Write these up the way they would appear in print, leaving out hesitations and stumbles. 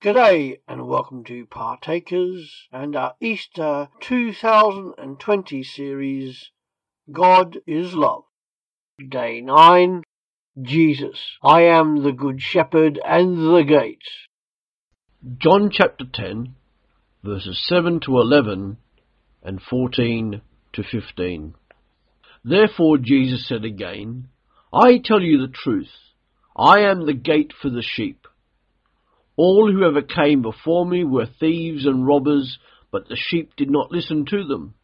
G'day and welcome to Partakers and our Easter 2020 series, God is Love. Day 9, Jesus, I am the Good Shepherd and the Gate. John chapter 10, verses 7 to 11 and 14 to 15. Therefore Jesus said again, I tell you the truth, I am the gate for the sheep. All who ever came before me were thieves and robbers, but the sheep did not listen to them.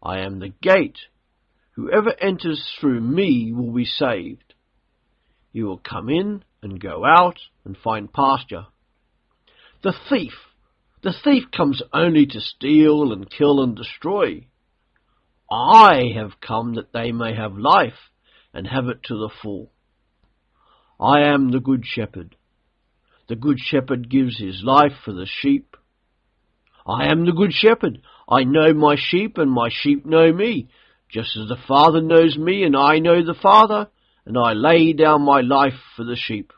I am the gate. Whoever enters through me will be saved. He will come in and go out and find pasture. The thief comes only to steal and kill and destroy. I have come that they may have life and have it to the full. I am the good shepherd. The good shepherd gives his life for the sheep. I am the good shepherd. I know my sheep, and my sheep know me, just as the Father knows me, and I know the Father, and I lay down my life for the sheep.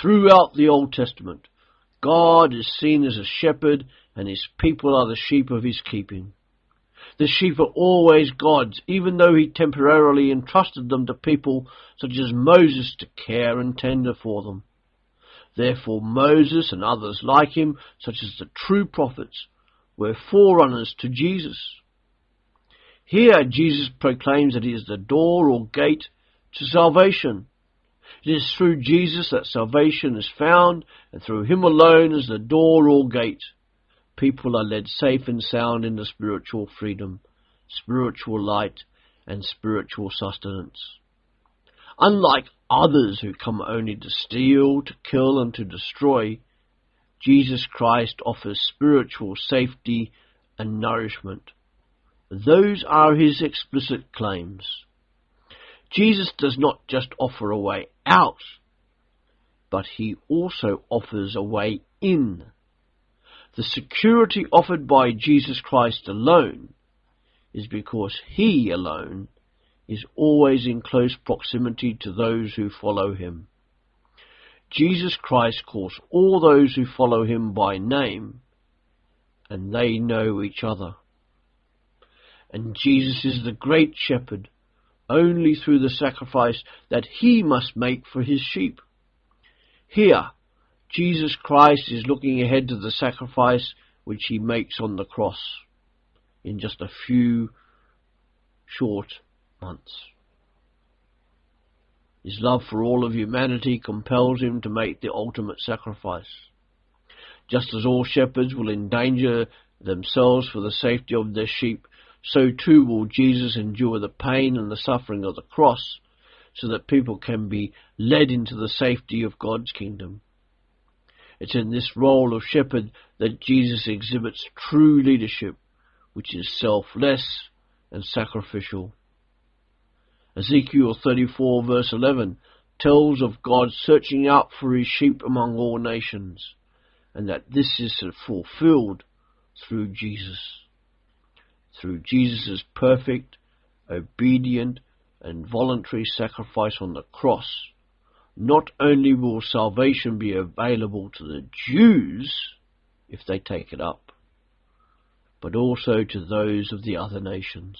Throughout the Old Testament, God is seen as a shepherd, and his people are the sheep of his keeping. The sheep are always God's, even though he temporarily entrusted them to people such as Moses to care and tender for them. Therefore Moses and others like him, such as the true prophets, were forerunners to Jesus. Here Jesus proclaims that he is the door or gate to salvation. It is through Jesus that salvation is found, and through him alone is the door or gate. People are led safe and sound into spiritual freedom, spiritual light, and spiritual sustenance. Unlike others who come only to steal, to kill, and to destroy, Jesus Christ offers spiritual safety and nourishment. Those are his explicit claims. Jesus does not just offer a way out, but he also offers a way in. The security offered by Jesus Christ alone is because he alone is always in close proximity to those who follow him. Jesus Christ calls all those who follow him by name, and they know each other. And Jesus is the great shepherd only through the sacrifice that he must make for his sheep. Here, Jesus Christ is looking ahead to the sacrifice which he makes on the cross in just a few short months. His love for all of humanity compels him to make the ultimate sacrifice. Just as all shepherds will endanger themselves for the safety of their sheep, so too will Jesus endure the pain and the suffering of the cross so that people can be led into the safety of God's kingdom. It's in this role of shepherd that Jesus exhibits true leadership, which is selfless and sacrificial. Ezekiel 34 verse 11 tells of God searching out for his sheep among all nations, and that this is fulfilled through Jesus. Through Jesus' perfect, obedient, and voluntary sacrifice on the cross, not only will salvation be available to the Jews, if they take it up, but also to those of the other nations.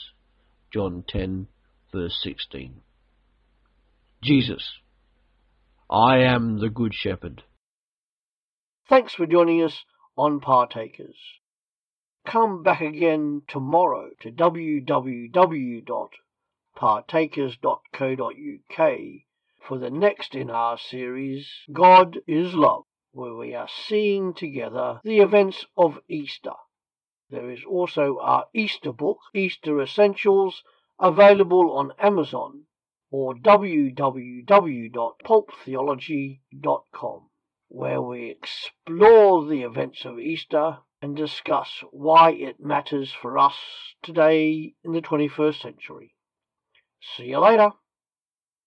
John 10, verse 16. Jesus, I am the Good Shepherd. Thanks for joining us on Partakers. Come back again tomorrow to www.partakers.co.uk for the next in our series, God is Love, where we are seeing together the events of Easter. There is also our Easter book, Easter Essentials, available on Amazon or www.pulptheology.com, where we explore the events of Easter and discuss why it matters for us today in the 21st century. See you later.